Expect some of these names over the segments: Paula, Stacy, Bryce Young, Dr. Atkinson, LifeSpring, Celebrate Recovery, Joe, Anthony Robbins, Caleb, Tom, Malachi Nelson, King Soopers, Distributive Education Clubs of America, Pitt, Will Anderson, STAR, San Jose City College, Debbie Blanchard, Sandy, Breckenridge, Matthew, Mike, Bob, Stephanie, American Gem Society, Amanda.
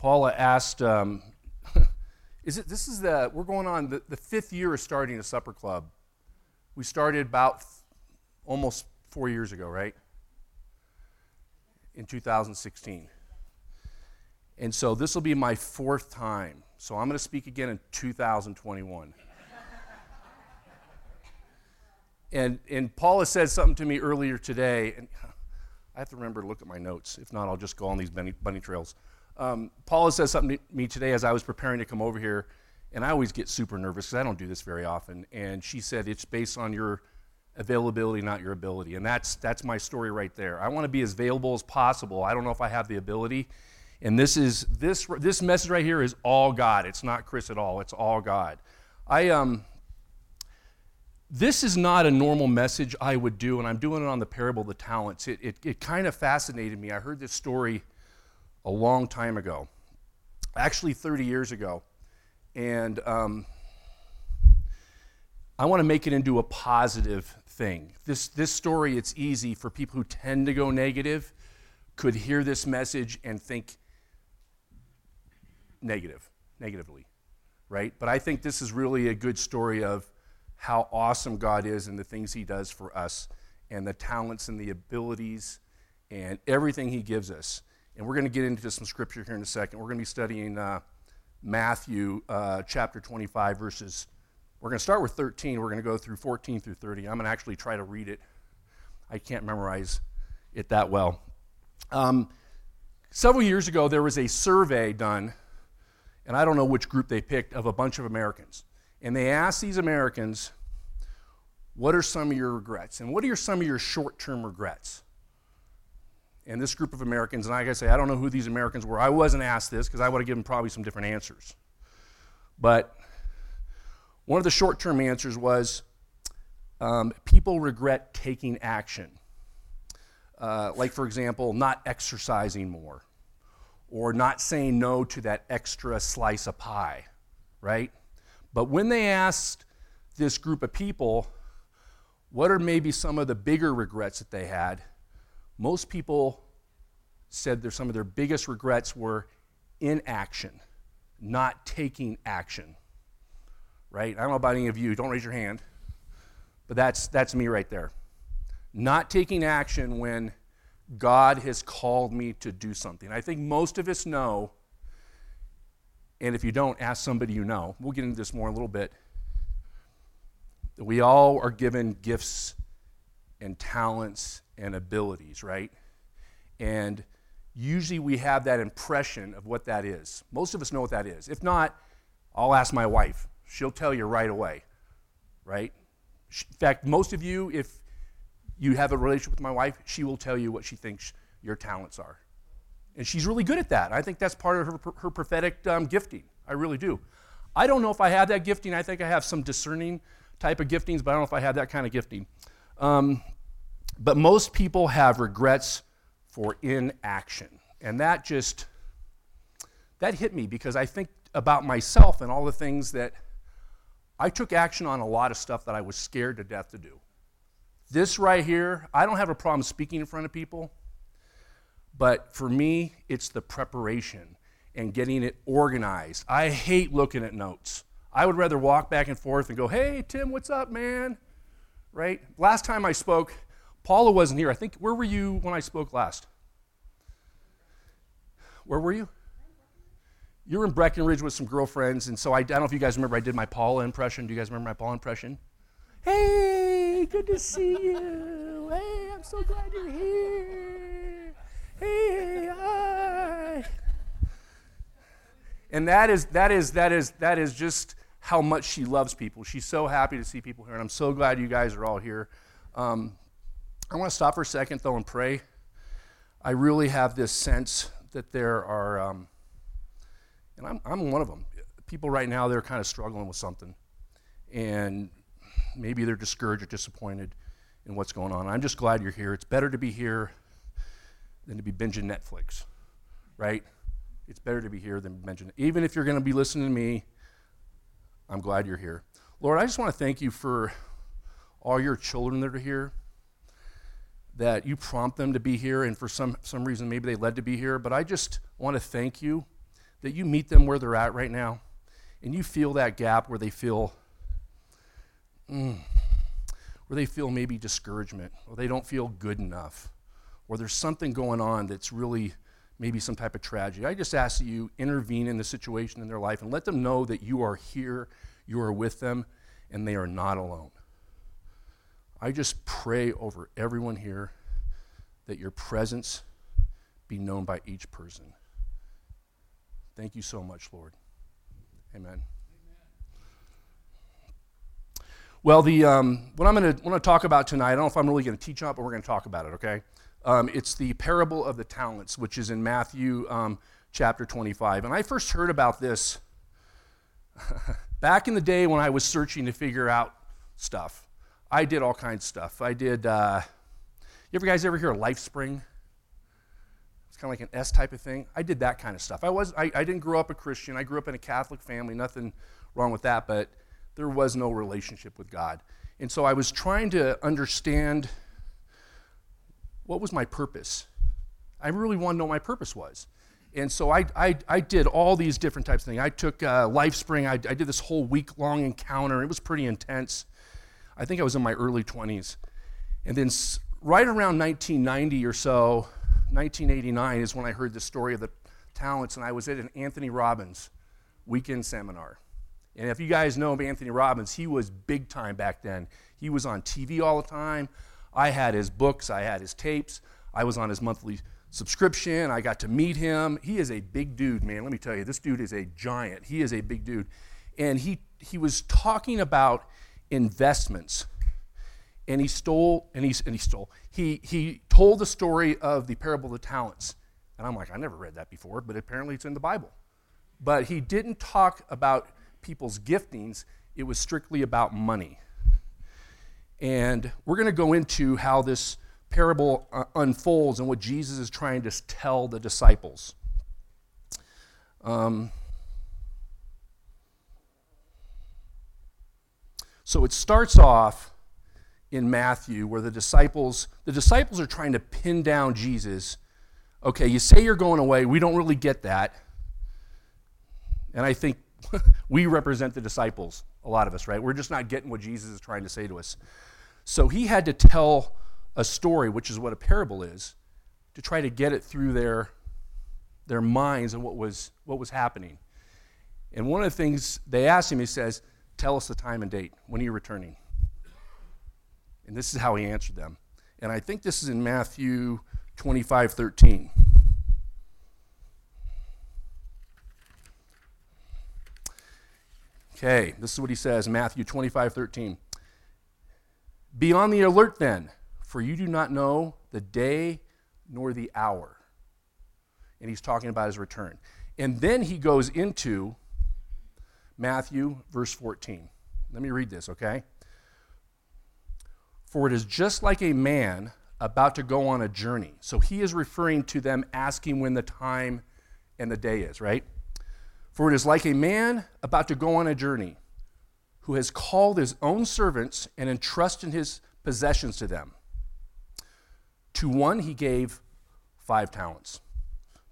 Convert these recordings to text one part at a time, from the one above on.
Paula asked, we're going on the fifth year of starting a supper club. We started about almost 4 years ago, right? In 2016. And so this will be my fourth time. So I'm going to speak again in 2021. And Paula said something to me earlier today, and I have to remember to look at my notes. If not, I'll just go on these bunny trails. Paula said something to me today as I was preparing to come over here, and I always get super nervous because I don't do this very often. And she said, it's based on your availability, not your ability. And that's my story right there. I want to be as available as possible. I don't know if I have the ability. And this message right here is all God. It's not Chris at all. It's all God. This is not a normal message I would do, and I'm doing it on the parable of the talents. It kind of fascinated me. I heard this story a long time ago, actually 30 years ago, and I want to make it into a positive thing. This story, it's easy for people who tend to go negative could hear this message and think negatively, right? But I think this is really a good story of how awesome God is and the things he does for us and the talents and the abilities and everything he gives us. And we're going to get into some scripture here in a second. We're going to be studying Matthew chapter 25 verses. We're going to start with 13. We're going to go through 14 through 30. I'm going to actually try to read it. I can't memorize it that well. Several years ago, there was a survey done, and I don't know which group they picked, of a bunch of Americans. And they asked these Americans, what are some of your regrets? And what are some of your short-term regrets? And this group of Americans, and like I say, I don't know who these Americans were. I wasn't asked this because I would have given probably some different answers. But one of the short-term answers was people regret taking action. Like, for example, not exercising more or not saying no to that extra slice of pie, right? But when they asked this group of people, what are maybe some of the bigger regrets that they had, most people said some of their biggest regrets were inaction, not taking action, right? I don't know about any of you, don't raise your hand, but that's me right there. Not taking action when God has called me to do something. I think most of us know. And if you don't, ask somebody you know. We'll get into this more in a little bit. We all are given gifts and talents and abilities, right? And usually we have that impression of what that is. Most of us know what that is. If not, I'll ask my wife. She'll tell you right away, right? In fact, most of you, if you have a relationship with my wife, she will tell you what she thinks your talents are. And she's really good at that. I think that's part of her prophetic gifting. I really do. I don't know if I have that gifting. I think I have some discerning type of giftings, but I don't know if I have that kind of gifting. But most people have regrets for inaction. And that hit me because I think about myself and all the things that I took action on, a lot of stuff that I was scared to death to do. This right here, I don't have a problem speaking in front of people. But for me, it's the preparation and getting it organized. I hate looking at notes. I would rather walk back and forth and go, hey, Tim, what's up, man? Right? Last time I spoke, Paula wasn't here. I think, where were you when I spoke last? Where were you? You were in Breckenridge with some girlfriends, and so I don't know if you guys remember, I did my Paula impression. Do you guys remember my Paula impression? Hey, good to see you. Hey, I'm so glad you're here. Hey, hi. And that is just how much she loves people. She's so happy to see people here, and I'm so glad you guys are all here. I want to stop for a second, though, and pray. I really have this sense that there are, and I'm one of them, people right now, they're kind of struggling with something, and maybe they're discouraged or disappointed in what's going on. I'm just glad you're here. It's better to be here than to be binging Netflix, right? It's better to be here than binging. Even if you're going to be listening to me, I'm glad you're here. Lord, I just want to thank you for all your children that are here, that you prompt them to be here, and for some reason maybe they led to be here, but I just want to thank you that you meet them where they're at right now, and you feel that gap where they feel, where they feel maybe discouragement, or they don't feel good enough, or there's something going on that's really maybe some type of tragedy. I just ask that you intervene in the situation in their life and let them know that you are here, you are with them, and they are not alone. I just pray over everyone here that your presence be known by each person. Thank you so much, Lord. Amen. Amen. Well, what I'm going to talk about tonight, I don't know if I'm really going to teach on it, but we're going to talk about it, okay? It's the parable of the talents, which is in Matthew chapter 25. And I first heard about this back in the day when I was searching to figure out stuff. I did all kinds of stuff. I did, you guys ever hear of LifeSpring? It's kind of like an S type of thing. I did that kind of stuff. I didn't grow up a Christian. I grew up in a Catholic family, nothing wrong with that, but there was no relationship with God. And so I was trying to understand what was my purpose. I really wanted to know what my purpose was. And so I did all these different types of things. I took LifeSpring. I did this whole week-long encounter. It was pretty intense. I think I was in my early 20s. And then right around 1990 or so, 1989 is when I heard the story of the talents, and I was at an Anthony Robbins weekend seminar. And if you guys know of Anthony Robbins, he was big time back then. He was on TV all the time. I had his books. I had his tapes. I was on his monthly subscription. I got to meet him. He is a big dude, man. Let me tell you, this dude is a giant. He is a big dude. And he was talking about investments. And he told the story of the parable of the talents. And I'm like, I never read that before, but apparently it's in the Bible. But he didn't talk about people's giftings. It was strictly about money. And we're going to go into how this parable unfolds and what Jesus is trying to tell the disciples. So it starts off in Matthew where the disciples are trying to pin down Jesus. Okay, you say you're going away. We don't really get that. And I think we represent the disciples, a lot of us, right? We're just not getting what Jesus is trying to say to us. So he had to tell a story, which is what a parable is, to try to get it through their minds and what was happening. And one of the things they asked him, he says, tell us the time and date. When are you returning? And this is how he answered them. And I think this is in Matthew 25:13. Okay, this is what he says, Matthew 25:13. Be on the alert then, for you do not know the day nor the hour. And he's talking about his return. And then he goes into Matthew, verse 14. Let me read this, okay? For it is just like a man about to go on a journey. So he is referring to them asking when the time and the day is, right? For it is like a man about to go on a journey who has called his own servants and entrusted his possessions to them. To one he gave 5 talents.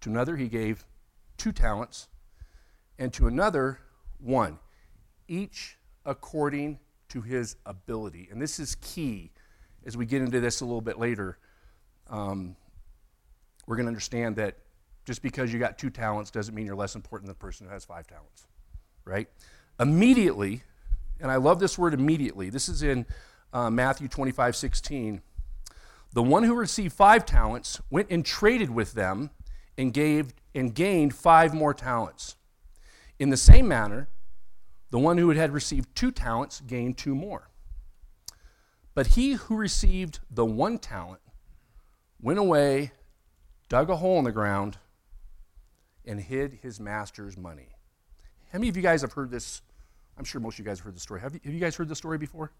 To another he gave 2 talents. And to another, 1, each according to his ability. And this is key as we get into this a little bit later. We're going to understand that just because you got 2 talents doesn't mean you're less important than the person who has 5 talents, right? Immediately, and I love this word immediately, this is in Matthew 25:16. The one who received 5 talents went and traded with them and gained 5 more talents. In the same manner, the one who had received 2 talents gained 2 more. But he who received the 1 talent went away, dug a hole in the ground, and hid his master's money. How many of you guys have heard this? I'm sure most of you guys have heard this story. Have you guys heard this story before?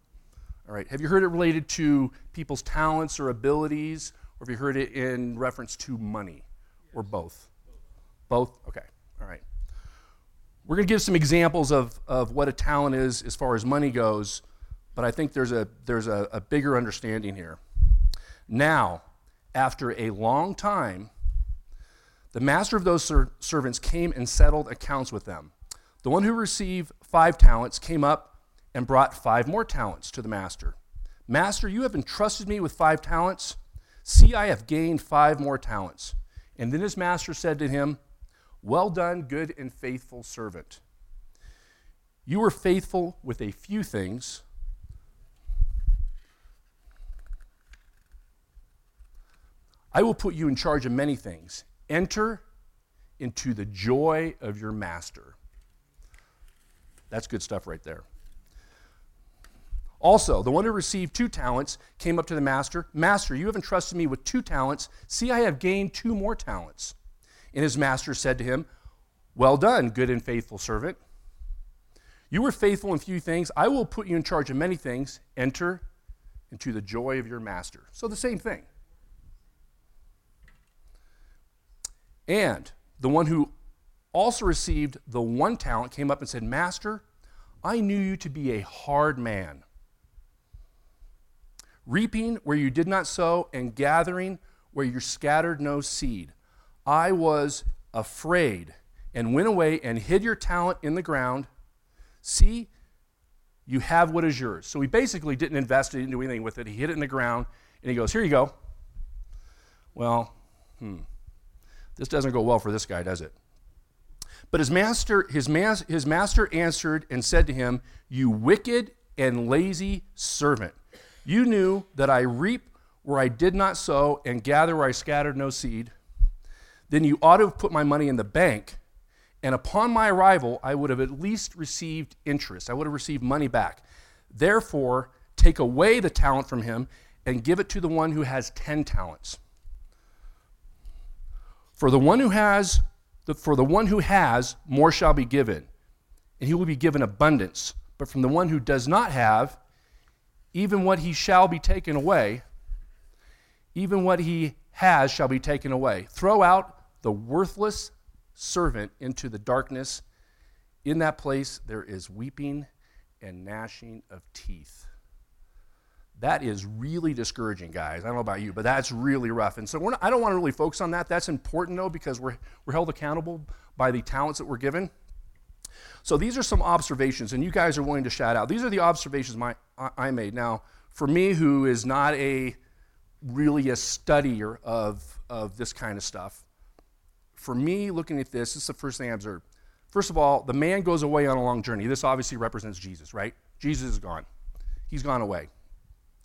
All right. Have you heard it related to people's talents or abilities, or have you heard it in reference to money, or both? Both? Okay. All right. We're going to give some examples of what a talent is as far as money goes, but I think there's a bigger understanding here. Now, after a long time, The master of those servants came and settled accounts with them. The one who received 5 talents came up and brought 5 more talents to the master. Master, you have entrusted me with 5 talents. See, I have gained 5 more talents. And then his master said to him, well done, good and faithful servant. You were faithful with a few things. I will put you in charge of many things. Enter into the joy of your master. That's good stuff right there. Also, the one who received 2 talents came up to the master. Master, you have entrusted me with 2 talents. See, I have gained 2 more talents. And his master said to him, well done, good and faithful servant. You were faithful in few things. I will put you in charge of many things. Enter into the joy of your master. So the same thing. And the one who also received the 1 talent came up and said, Master, I knew you to be a hard man, reaping where you did not sow and gathering where you scattered no seed. I was afraid and went away and hid your talent in the ground. See, you have what is yours. So he basically didn't invest it, didn't do anything with it. He hid it in the ground, and he goes, here you go. Well, this doesn't go well for this guy, does it? But his master answered and said to him, you wicked and lazy servant. You knew that I reap where I did not sow and gather where I scattered no seed. Then you ought to have put my money in the bank, and upon my arrival, I would have at least received interest. I would have received money back. Therefore, take away the talent from him and give it to the one who has 10 talents. For the one who has, more shall be given, and he will be given abundance. But from the one who does not have, even what he shall be taken away, even what he has shall be taken away. Throw out the worthless servant into the darkness. In that place there is weeping and gnashing of teeth. That is really discouraging, guys. I don't know about you, but that's really rough. And so I don't want to really focus on that. That's important, though, because we're held accountable by the talents that we're given. So these are some observations, and you guys are willing to shout out. These are the observations I made. Now, for me, who is not really a studier of this kind of stuff, for me, looking at this is the first thing I observed. First of all, the man goes away on a long journey. This obviously represents Jesus, right? Jesus is gone. He's gone away.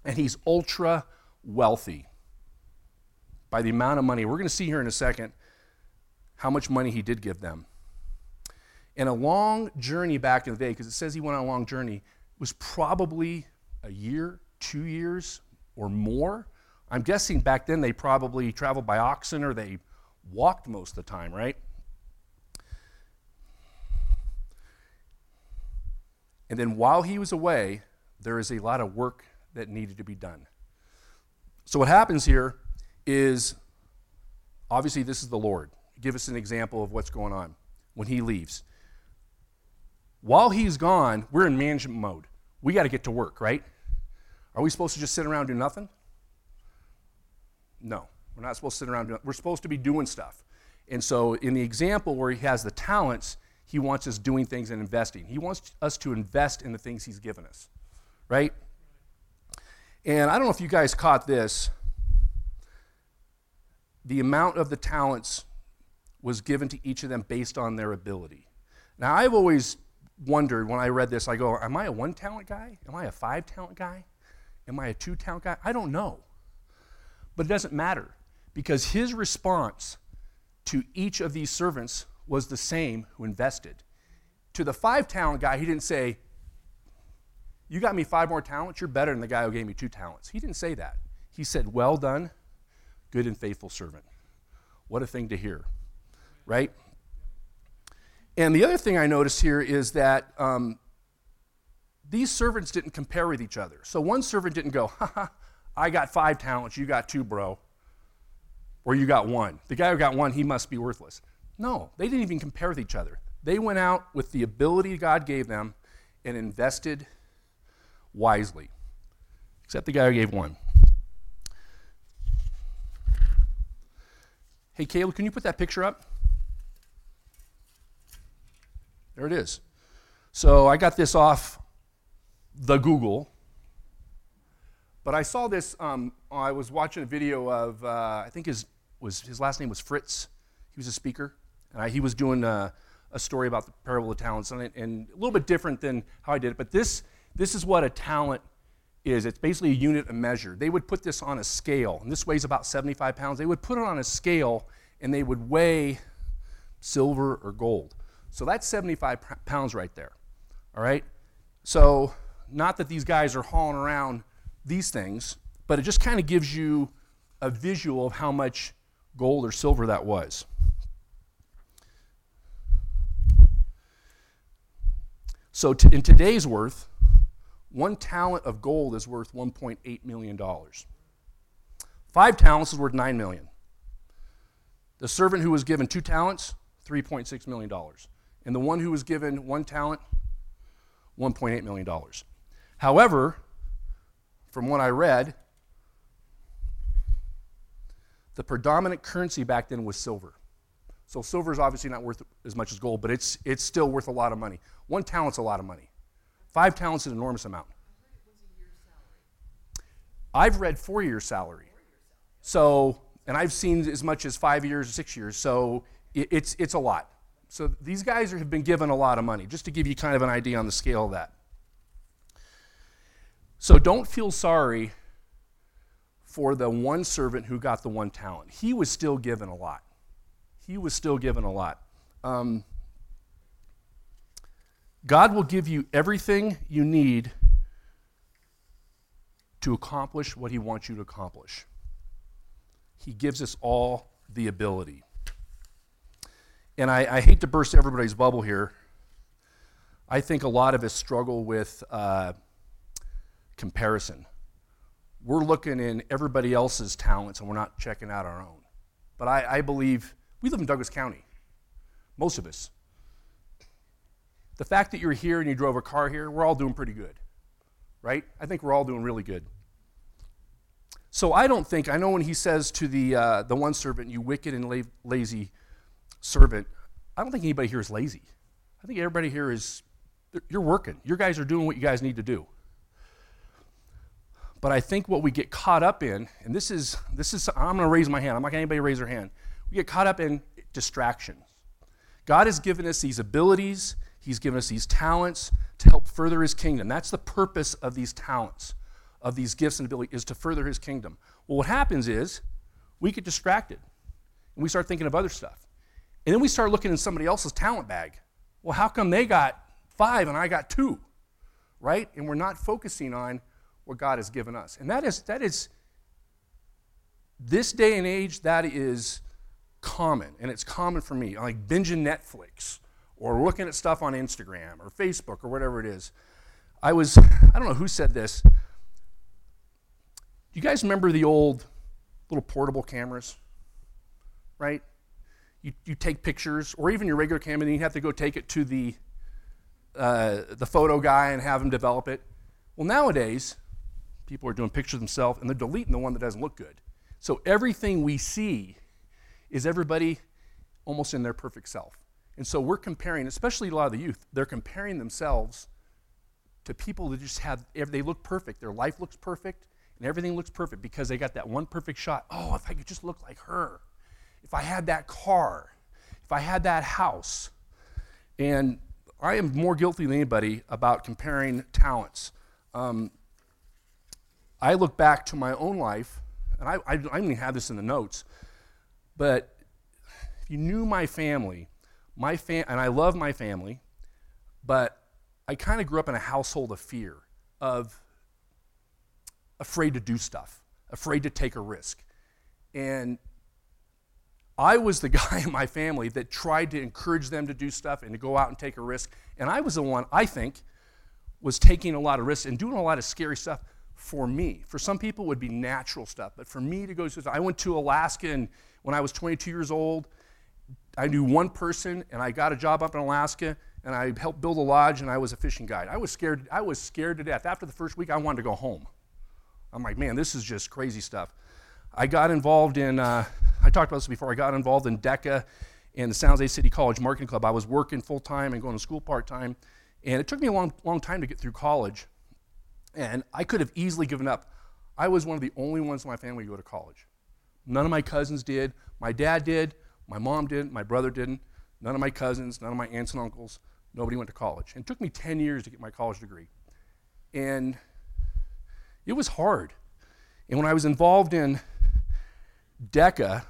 And he's ultra wealthy by the amount of money. We're going to see here in a second how much money he did give them. And a long journey back in the day, because it says he went on a long journey, was probably a year, 2 years, or more. I'm guessing back then they probably traveled by oxen or they walked most of the time, right? And then while he was away, there is a lot of work that needed to be done. So what happens here is, obviously this is the Lord. Give us an example of what's going on when he leaves. While he's gone, we're in management mode. We got to get to work, right? Are we supposed to just sit around and do nothing? No, we're not supposed to sit around and do nothing. We're supposed to be doing stuff. And so in the example where he has the talents, he wants us doing things and investing. He wants us to invest in the things he's given us, right? And I don't know if you guys caught this. The amount of the talents was given to each of them based on their ability. Now, I've always wondered when I read this, I go, am I a 1 talent guy? Am I a 5 talent guy? Am I a 2 talent guy? I don't know. But it doesn't matter because his response to each of these servants was the same who invested. To the 5 talent guy, he didn't say, you got me 5 more talents, you're better than the guy who gave me 2 talents. He didn't say that. He said, well done, good and faithful servant. What a thing to hear, right? And the other thing I noticed here is that these servants didn't compare with each other. So one servant didn't go, ha, I got 5 talents, you got 2, bro, or you got 1. The guy who got 1, he must be worthless. No, they didn't even compare with each other. They went out with the ability God gave them and invested wisely, except the guy who gave 1. Hey, Caleb, can you put that picture up? There it is. So I got this off the Google, but I saw this, I was watching a video of, I think his last name was Fritz. He was a speaker, and he was doing a story about the parable of talents, and a little bit different than how I did it, but this is what a talent is. It's basically a unit of measure. They would put this on a scale, and this weighs about 75 pounds. They would put it on a scale, and they would weigh silver or gold. So that's 75 pounds right there, all right? So not that these guys are hauling around these things, but it just kind of gives you a visual of how much gold or silver that was. So in today's worth, one talent of gold is worth $1.8 million. 5 talents is worth $9 million. The servant who was given 2 talents, $3.6 million. And the one who was given 1 talent, $1.8 million. However, from what I read, the predominant currency back then was silver. So silver is obviously not worth as much as gold, but it's still worth a lot of money. 1 talent's a lot of money. 5 talents is an enormous amount. I've read 4 years' salary. So, and I've seen as much as 5 years or 6 years, so it's a lot. So these guys have been given a lot of money, just to give you kind of an idea on the scale of that. So don't feel sorry for the one servant who got the 1 talent. He was still given a lot. He was still given a lot. God will give you everything you need to accomplish what he wants you to accomplish. He gives us all the ability. And I hate to burst everybody's bubble here. I think a lot of us struggle with comparison. We're looking in everybody else's talents and we're not checking out our own. But I believe, we live in Douglas County, most of us. The fact that you're here and you drove a car here, we're all doing pretty good, right? I think we're all doing really good. So I know when he says to the one servant, you wicked and lazy servant, I don't think anybody here is lazy. I think everybody here you're working. You guys are doing what you guys need to do. But I think what we get caught up in, and this is I'm gonna raise my hand, I'm not gonna anybody raise their hand. We get caught up in distractions. God has given us these abilities, he's given us these talents to help further his kingdom. That's the purpose of these talents, of these gifts and abilities, is to further his kingdom. Well, what happens is we get distracted and we start thinking of other stuff. And then we start looking in somebody else's talent bag. Well, how come they got 5 and I got 2, right? And we're not focusing on what God has given us. And that is this day and age, that is common, and it's common for me, like binging Netflix or looking at stuff on Instagram or Facebook or whatever it is. I don't know who said this. Do you guys remember the old little portable cameras, right? You take pictures, or even your regular camera, and you have to go take it to the photo guy and have him develop it. Well, nowadays, people are doing pictures themselves, and they're deleting the one that doesn't look good. So everything we see is everybody almost in their perfect self. And so we're comparing, especially a lot of the youth, they're comparing themselves to people that just they look perfect, their life looks perfect, and everything looks perfect because they got that one perfect shot. Oh, if I could just look like her, if I had that car, if I had that house. And I am more guilty than anybody about comparing talents. I look back to my own life, and I don't even have this in the notes, but if you knew my family, and I love my family, but I kind of grew up in a household of fear, of afraid to do stuff, afraid to take a risk. And I was the guy in my family that tried to encourage them to do stuff and to go out and take a risk. And I was the one, I think, was taking a lot of risks and doing a lot of scary stuff for me. For some people, it would be natural stuff, but for me to go, I went to Alaska and when I was 22 years old, I knew one person, and I got a job up in Alaska, and I helped build a lodge, and I was a fishing guide. I was scared to death. After the first week, I wanted to go home. I'm like, man, this is just crazy stuff. I got involved in I talked about this before. I got involved in DECA and the San Jose City College Marketing Club. I was working full-time and going to school part-time, and it took me a long time to get through college, and I could have easily given up. I was one of the only ones in my family to go to college. None of my cousins did. My dad did. My mom didn't. My brother didn't. None of my cousins, none of my aunts and uncles, nobody went to college. And it took me 10 years to get my college degree. And it was hard. And when I was involved in DECA,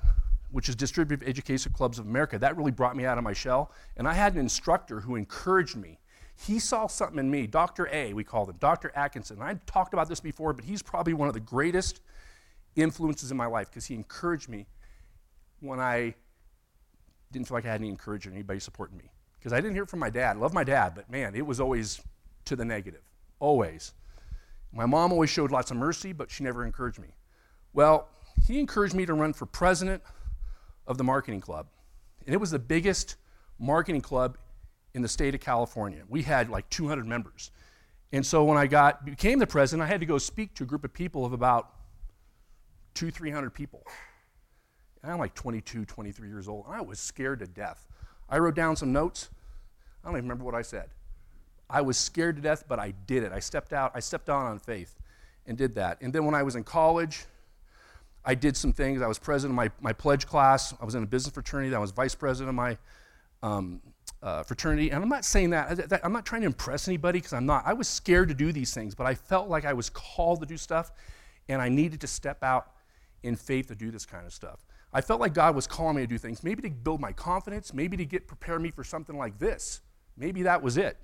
which is Distributive Education Clubs of America, that really brought me out of my shell. And I had an instructor who encouraged me. He saw something in me, Dr. A, we called him, Dr. Atkinson. And I've talked about this before, but he's probably one of the greatest influences in my life because he encouraged me when I didn't feel like I had any encouragement, anybody supporting me. Because I didn't hear it from my dad. I love my dad, but man, it was always to the negative, always. My mom always showed lots of mercy, but she never encouraged me. Well, he encouraged me to run for president of the marketing club. And it was the biggest marketing club in the state of California. We had like 200 members. And so when I became the president, I had to go speak to a group of people of about 300 people. And I'm like 22, 23 years old, and I was scared to death. I wrote down some notes. I don't even remember what I said. I was scared to death, but I did it. I stepped out on faith and did that. And then when I was in college, I did some things. I was president of my pledge class. I was in a business fraternity. Then I was vice president of my fraternity. And I'm not saying that, I'm not trying to impress anybody, because I'm not. I was scared to do these things, but I felt like I was called to do stuff, and I needed to step out in faith to do this kind of stuff. I felt like God was calling me to do things, maybe to build my confidence, maybe to prepare me for something like this. Maybe that was it.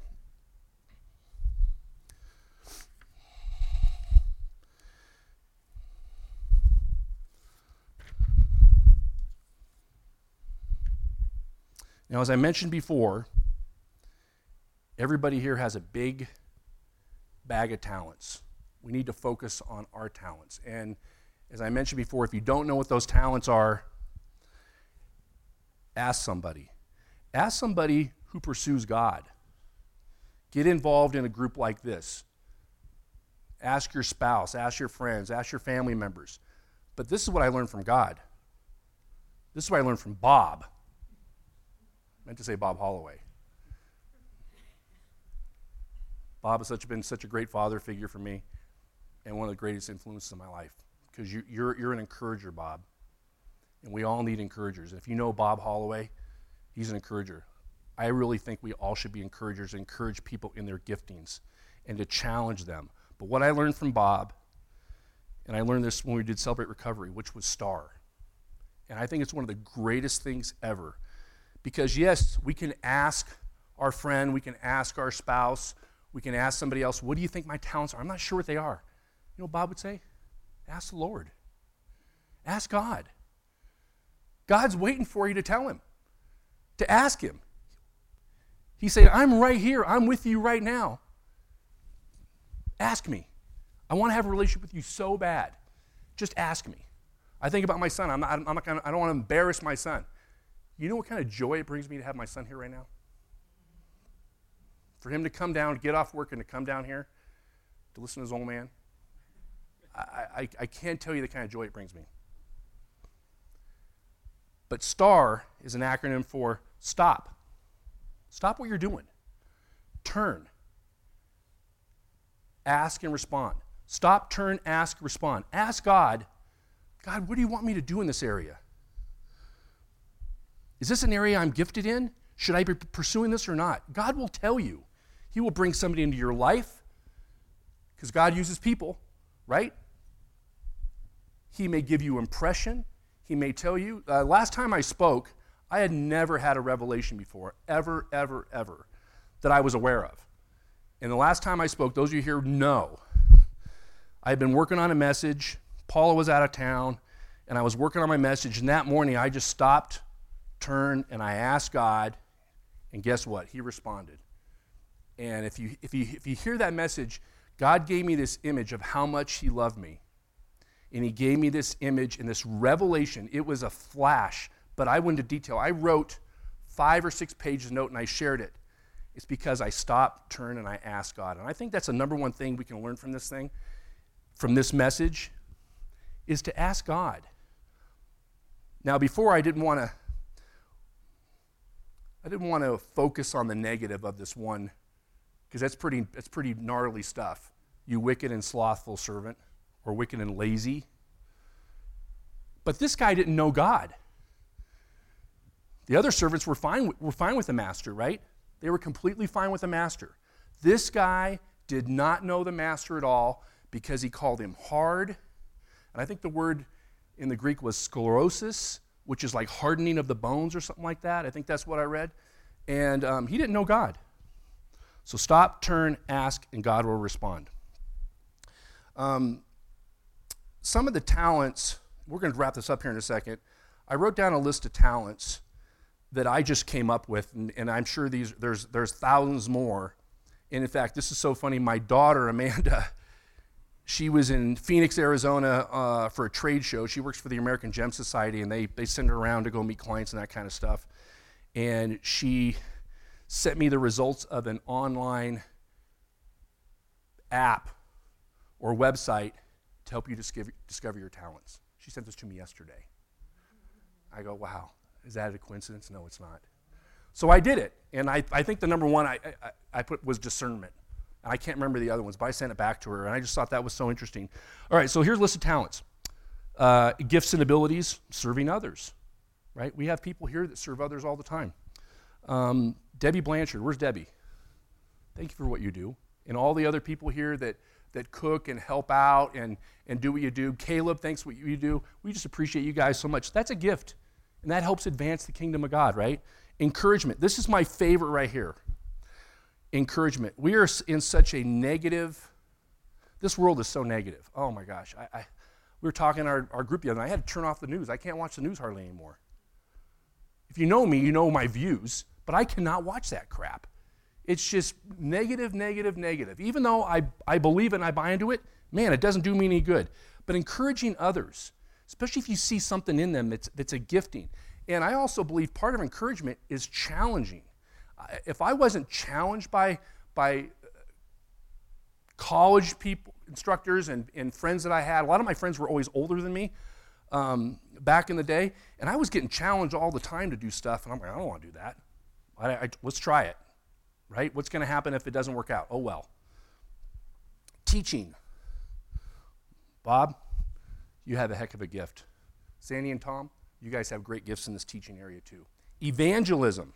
Now, as I mentioned before, everybody here has a big bag of talents. We need to focus on our talents. And as I mentioned before, if you don't know what those talents are, ask somebody. Ask somebody who pursues God. Get involved in a group like this. Ask your spouse, ask your friends, ask your family members. But this is what I learned from God. This is what I learned from Bob. I meant to say Bob Holloway. Bob has been such a great father figure for me and one of the greatest influences in my life. Because you're an encourager, Bob. And we all need encouragers. And if you know Bob Holloway, he's an encourager. I really think we all should be encouragers, encourage people in their giftings and to challenge them. But what I learned from Bob, and I learned this when we did Celebrate Recovery, which was STAR. And I think it's one of the greatest things ever. Because yes, we can ask our friend, we can ask our spouse, we can ask somebody else, what do you think my talents are? I'm not sure what they are. You know what Bob would say? Ask the Lord. Ask God. God's waiting for you to tell him, to ask him. He said, I'm right here. I'm with you right now. Ask me. I want to have a relationship with you so bad. Just ask me. I think about my son. I don't want to embarrass my son. You know what kind of joy it brings me to have my son here right now? For him to come down, get off work, and to come down here to listen to his old man. I can't tell you the kind of joy it brings me. But STAR is an acronym for stop. Stop what you're doing. Turn. Ask and respond. Stop, turn, ask, respond. Ask God, God, what do you want me to do in this area? Is this an area I'm gifted in? Should I be pursuing this or not? God will tell you. He will bring somebody into your life because God uses people. Right? He may give you impression. He may tell you. Last time I spoke, I had never had a revelation before, ever, that I was aware of. And the last time I spoke, those of you here know, I had been working on a message. Paula was out of town, and I was working on my message. And that morning, I just stopped, turned, and I asked God. And guess what? He responded. And if you hear that message, God gave me this image of how much he loved me. And he gave me this image and this revelation. It was a flash, but I went into detail. I wrote 5 or 6 pages note and I shared it. It's because I stopped, turned, and I asked God. And I think that's the number one thing we can learn from this thing, from this message, is to ask God. Now, before I didn't want to focus on the negative of this one, because that's pretty gnarly stuff. You wicked and slothful servant, or wicked and lazy. But this guy didn't know God. The other servants were fine with the master, right? They were completely fine with the master. This guy did not know the master at all, because he called him hard. And I think the word in the Greek was sclerosis, which is like hardening of the bones or something like that. I think that's what I read. And he didn't know God. So stop, turn, ask, and God will respond. Some of the talents, we're going to wrap this up here in a second. I wrote down a list of talents that I just came up with, and I'm sure there's thousands more. And in fact, this is so funny. My daughter, Amanda, she was in Phoenix, Arizona for a trade show. She works for the American Gem Society, and they send her around to go meet clients and that kind of stuff. And she sent me the results of an online app or website to help you discover your talents. She sent this to me yesterday. I go, wow, is that a coincidence? No, it's not. So I did it, and I think the number one I put was discernment. And I can't remember the other ones, but I sent it back to her, and I just thought that was so interesting. All right, so here's a list of talents. Gifts and abilities, serving others, right? We have people here that serve others all the time. Debbie Blanchard, where's Debbie? Thank you for what you do. And all the other people here that cook and help out and do what you do. Caleb, thanks for what you do. We just appreciate you guys so much. That's a gift, and that helps advance the kingdom of God, right? Encouragement. This is my favorite right here. Encouragement. We are in such a negative, this world is so negative. Oh my gosh. We were talking in our group the other night. I had to turn off the news. I can't watch the news hardly anymore. If you know me, you know my views, but I cannot watch that crap. It's just negative, negative, negative. Even though I believe and I buy into it, man, it doesn't do me any good. But encouraging others, especially if you see something in them that's a gifting. And I also believe part of encouragement is challenging. If I wasn't challenged by college people, instructors and friends that I had, a lot of my friends were always older than me back in the day, and I was getting challenged all the time to do stuff, and I'm like, I don't want to do that. Let's try it, right? What's going to happen if it doesn't work out? Oh, well. Teaching. Bob, you have a heck of a gift. Sandy and Tom, you guys have great gifts in this teaching area too. Evangelism.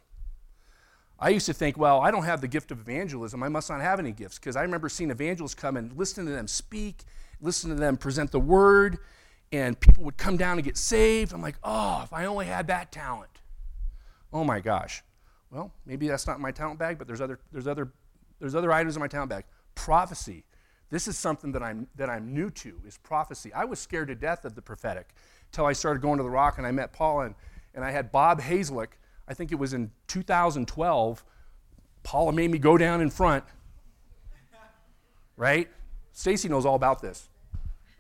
I used to think, well, I don't have the gift of evangelism. I must not have any gifts, because I remember seeing evangelists come and listening to them speak, listening to them present the word, and people would come down and get saved. I'm like, oh, if I only had that talent. Oh my gosh. Well, maybe that's not in my talent bag, but there's other items in my talent bag. Prophecy. This is something that I'm new to, is prophecy. I was scared to death of the prophetic, until I started going to the Rock and I met Paul, and I had Bob Hazlick. I think it was in 2012. Paula made me go down in front, right? Stacy knows all about this,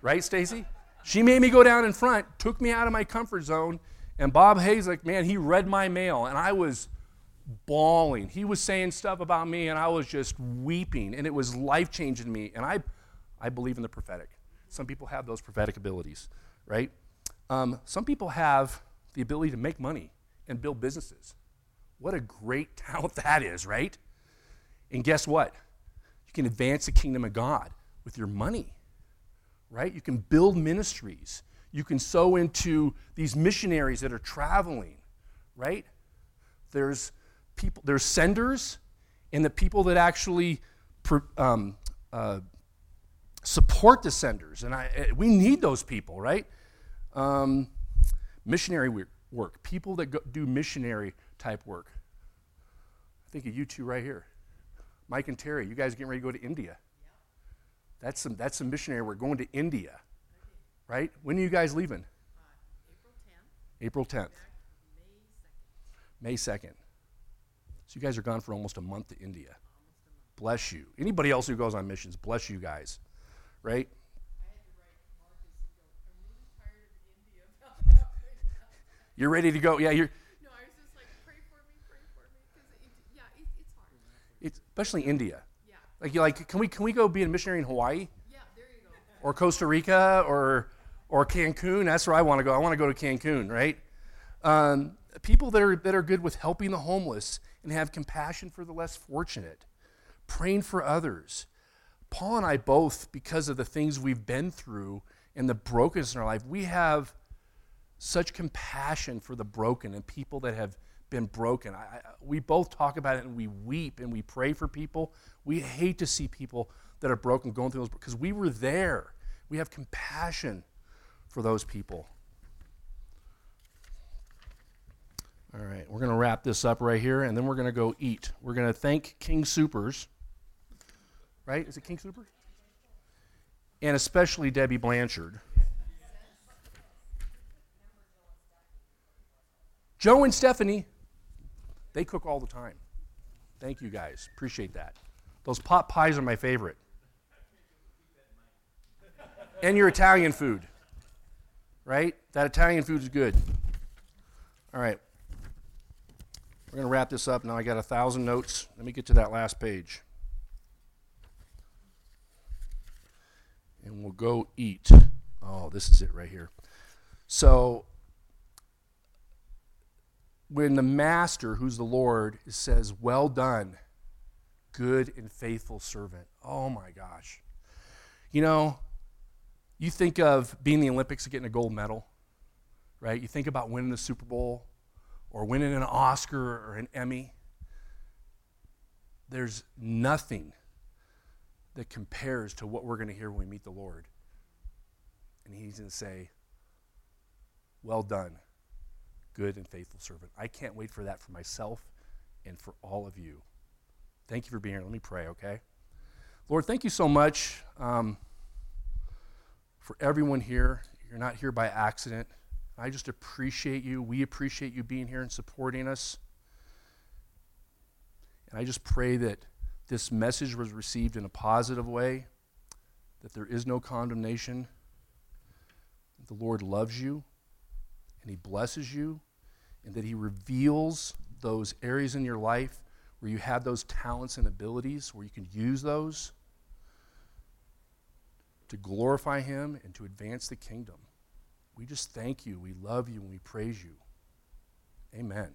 right, Stacy? She made me go down in front, took me out of my comfort zone, and Bob Hazlick, man, he read my mail, and I was bawling. He was saying stuff about me, and I was just weeping, and it was life-changing to me, and I believe in the prophetic. Some people have those prophetic abilities, right? Some people have the ability to make money and build businesses. What a great talent that is, right? And guess what? You can advance the kingdom of God with your money, right? You can build ministries. You can sow into these missionaries that are traveling, right? There's people, there's senders, and the people that actually support the senders. And we need those people, right? Missionary work, people that do missionary type work. I think of you two right here, Mike and Terry. You guys are getting ready to go to India. Yeah. That's some missionary work. Going to India, right? When are you guys leaving? April 10th. May 2nd. So you guys are gone for almost a month to India. Bless you. Anybody else who goes on missions, bless you guys, right? You're ready to go. Yeah, you're. No, I was just like, pray for me, because it's hard. It's especially India. Yeah. Like, you're like, can we go be a missionary in Hawaii? Yeah, there you go. Or Costa Rica, or Cancun. That's where I want to go. I want to go to Cancun, right? people that are good with helping the homeless and have compassion for the less fortunate, praying for others. Paul and I both, because of the things we've been through and the brokenness in our life, we have such compassion for the broken and people that have been broken. We both talk about it, and we weep and we pray for people. We hate to see people that are broken going through those, because we were there. We have compassion for those people. All right, we're going to wrap this up right here, and then we're going to go eat. We're going to thank King Soopers. Right? Is it King Soopers? And especially Debbie Blanchard. Joe and Stephanie, they cook all the time. Thank you guys. Appreciate that. Those pot pies are my favorite. And your Italian food. Right? That Italian food is good. All right. We're going to wrap this up. Now I got 1,000 notes. Let me get to that last page. And we'll go eat. Oh, this is it right here. So when the master, who's the Lord, says, "Well done, good and faithful servant." Oh my gosh. You know, you think of being in the Olympics and getting a gold medal, right? You think about winning the Super Bowl or winning an Oscar or an Emmy. There's nothing that compares to what we're going to hear when we meet the Lord. And he's going to say, "Well done, good and faithful servant." I can't wait for that for myself and for all of you. Thank you for being here. Let me pray, okay? Lord, thank you so much for everyone here. You're not here by accident. I just appreciate you. We appreciate you being here and supporting us. And I just pray that this message was received in a positive way, that there is no condemnation. The Lord loves you, and he blesses you, and that he reveals those areas in your life where you have those talents and abilities, where you can use those to glorify him and to advance the kingdom. We just thank you, we love you, and we praise you. Amen.